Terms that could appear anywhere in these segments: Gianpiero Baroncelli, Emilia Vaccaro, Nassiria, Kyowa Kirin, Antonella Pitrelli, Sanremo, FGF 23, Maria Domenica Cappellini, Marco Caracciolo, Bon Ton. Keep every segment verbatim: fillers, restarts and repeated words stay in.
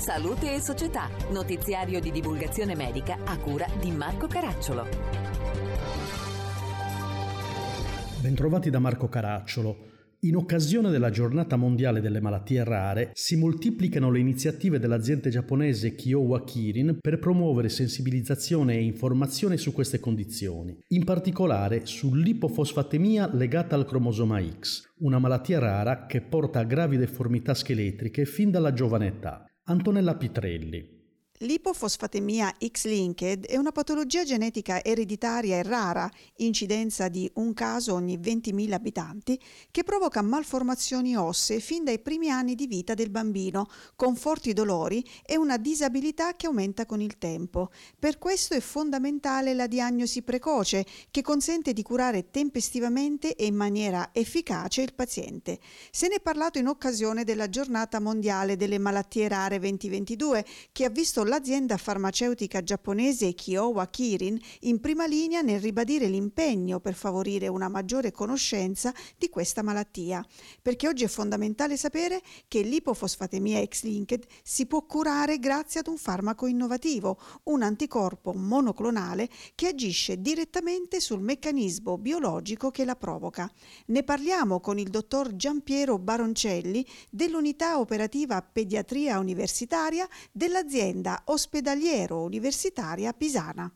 Salute e Società, notiziario di divulgazione medica a cura di Marco Caracciolo. Bentrovati da Marco Caracciolo. In occasione della Giornata Mondiale delle Malattie Rare si moltiplicano le iniziative dell'azienda giapponese Kyowa Kirin per promuovere sensibilizzazione e informazione su queste condizioni, in particolare sull'ipofosfatemia legata al cromosoma X, una malattia rara che porta a gravi deformità scheletriche fin dalla giovane età. Antonella Pitrelli. L'ipofosfatemia X-linked è una patologia genetica ereditaria e rara, incidenza di un caso ogni ventimila abitanti, che provoca malformazioni ossee fin dai primi anni di vita del bambino, con forti dolori e una disabilità che aumenta con il tempo. Per questo è fondamentale la diagnosi precoce, che consente di curare tempestivamente e in maniera efficace il paziente. Se ne è parlato in occasione della Giornata Mondiale delle Malattie Rare duemilaventidue, che ha visto l'azienda farmaceutica giapponese Kyowa Kirin in prima linea nel ribadire l'impegno per favorire una maggiore conoscenza di questa malattia, perché oggi è fondamentale sapere che l'ipofosfatemia X-linked si può curare grazie ad un farmaco innovativo, un anticorpo monoclonale che agisce direttamente sul meccanismo biologico che la provoca. Ne parliamo con il dottor Gianpiero Baroncelli dell'unità operativa pediatria universitaria dell'azienda ospedaliero universitaria pisana.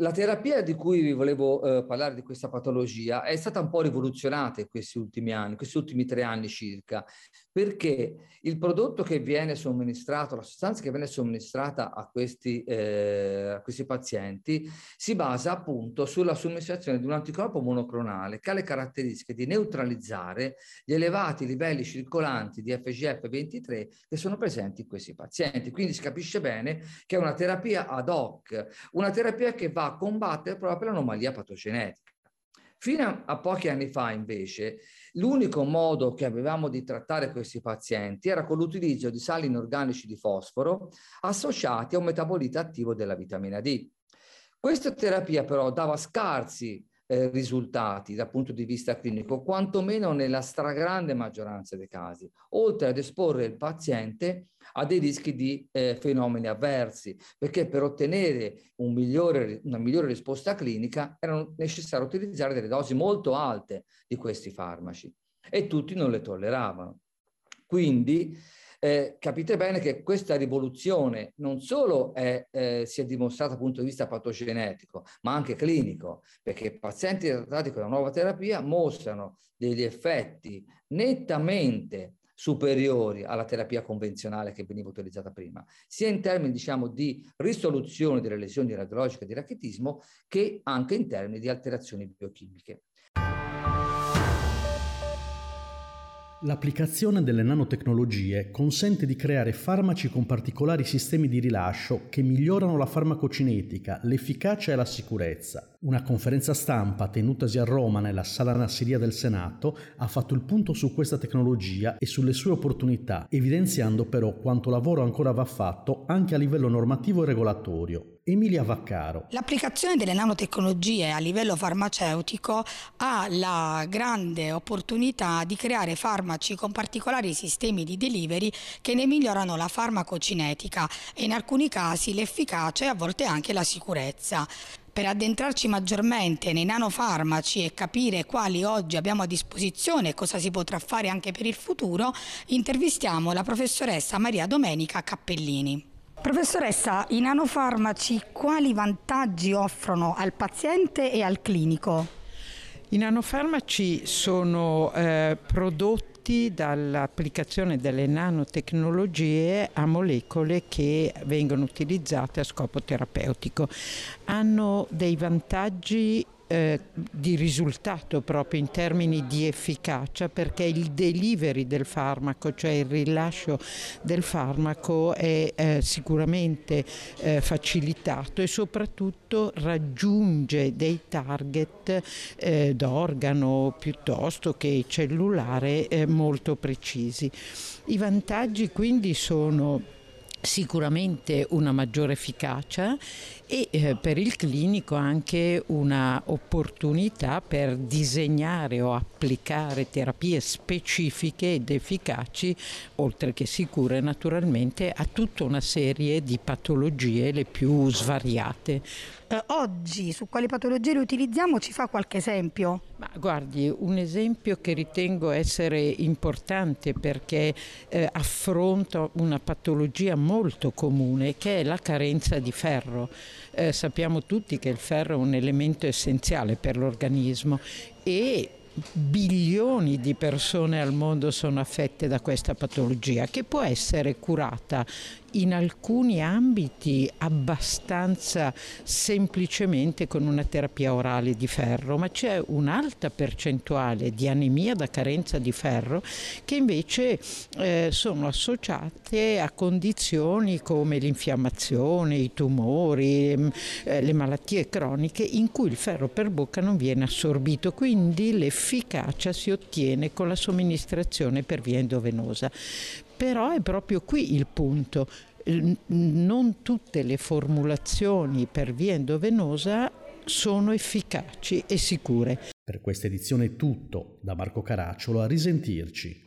La terapia di cui vi volevo eh, parlare di questa patologia è stata un po' rivoluzionata in questi ultimi anni, questi ultimi tre anni circa, perché il prodotto che viene somministrato, la sostanza che viene somministrata a questi, eh, a questi pazienti si basa appunto sulla somministrazione di un anticorpo monoclonale che ha le caratteristiche di neutralizzare gli elevati livelli circolanti di F G F ventitré che sono presenti in questi pazienti. Quindi si capisce bene che è una terapia ad hoc, una terapia che va a combattere proprio l'anomalia patogenetica. Fino a pochi anni fa, invece, l'unico modo che avevamo di trattare questi pazienti era con l'utilizzo di sali inorganici di fosforo associati a un metabolito attivo della vitamina D. Questa terapia però dava scarsi eh, risultati dal punto di vista clinico, quantomeno nella stragrande maggioranza dei casi, oltre ad esporre il paziente a dei rischi di eh, fenomeni avversi, perché per ottenere un migliore, una migliore risposta clinica era necessario utilizzare delle dosi molto alte di questi farmaci e tutti non le tolleravano. Quindi eh, capite bene che questa rivoluzione non solo è, eh, si è dimostrata dal punto di vista patogenetico, ma anche clinico, perché i pazienti trattati con la nuova terapia mostrano degli effetti nettamente superiori alla terapia convenzionale che veniva utilizzata prima, sia in termini diciamo di risoluzione delle lesioni radiologiche di rachitismo che anche in termini di alterazioni biochimiche. L'applicazione delle nanotecnologie consente di creare farmaci con particolari sistemi di rilascio che migliorano la farmacocinetica, l'efficacia e la sicurezza. Una conferenza stampa tenutasi a Roma nella Sala Nassiria del Senato ha fatto il punto su questa tecnologia e sulle sue opportunità, evidenziando però quanto lavoro ancora va fatto anche a livello normativo e regolatorio. Emilia Vaccaro. L'applicazione delle nanotecnologie a livello farmaceutico ha la grande opportunità di creare farmaci con particolari sistemi di delivery che ne migliorano la farmacocinetica e in alcuni casi l'efficacia e a volte anche la sicurezza. Per addentrarci maggiormente nei nanofarmaci e capire quali oggi abbiamo a disposizione e cosa si potrà fare anche per il futuro, intervistiamo la professoressa Maria Domenica Cappellini. Professoressa, i nanofarmaci quali vantaggi offrono al paziente e al clinico? I nanofarmaci sono eh, prodotti dall'applicazione delle nanotecnologie a molecole che vengono utilizzate a scopo terapeutico. Hanno dei vantaggi Eh, di risultato proprio in termini di efficacia, perché il delivery del farmaco, cioè il rilascio del farmaco, è eh, sicuramente eh, facilitato e soprattutto raggiunge dei target eh, d'organo piuttosto che cellulare eh, molto precisi. I vantaggi quindi sono sicuramente una maggiore efficacia e eh, per il clinico anche una opportunità per disegnare o applicare terapie specifiche ed efficaci, oltre che sicure naturalmente, a tutta una serie di patologie le più svariate. Eh, oggi su quali patologie le utilizziamo, ci fa qualche esempio? Ma guardi, un esempio che ritengo essere importante perché eh, affronta una patologia molto comune che è la carenza di ferro. Eh, sappiamo tutti che il ferro è un elemento essenziale per l'organismo e bilioni di persone al mondo sono affette da questa patologia, che può essere curata in alcuni ambiti abbastanza semplicemente con una terapia orale di ferro, ma c'è un'alta percentuale di anemia da carenza di ferro che invece eh, sono associate a condizioni come l'infiammazione, i tumori, eh, le malattie croniche in cui il ferro per bocca non viene assorbito, quindi l'efficacia si ottiene con la somministrazione per via endovenosa. Però è proprio qui il punto. Non tutte le formulazioni per via endovenosa sono efficaci e sicure. Per questa edizione è tutto. Da Marco Caracciolo, a risentirci.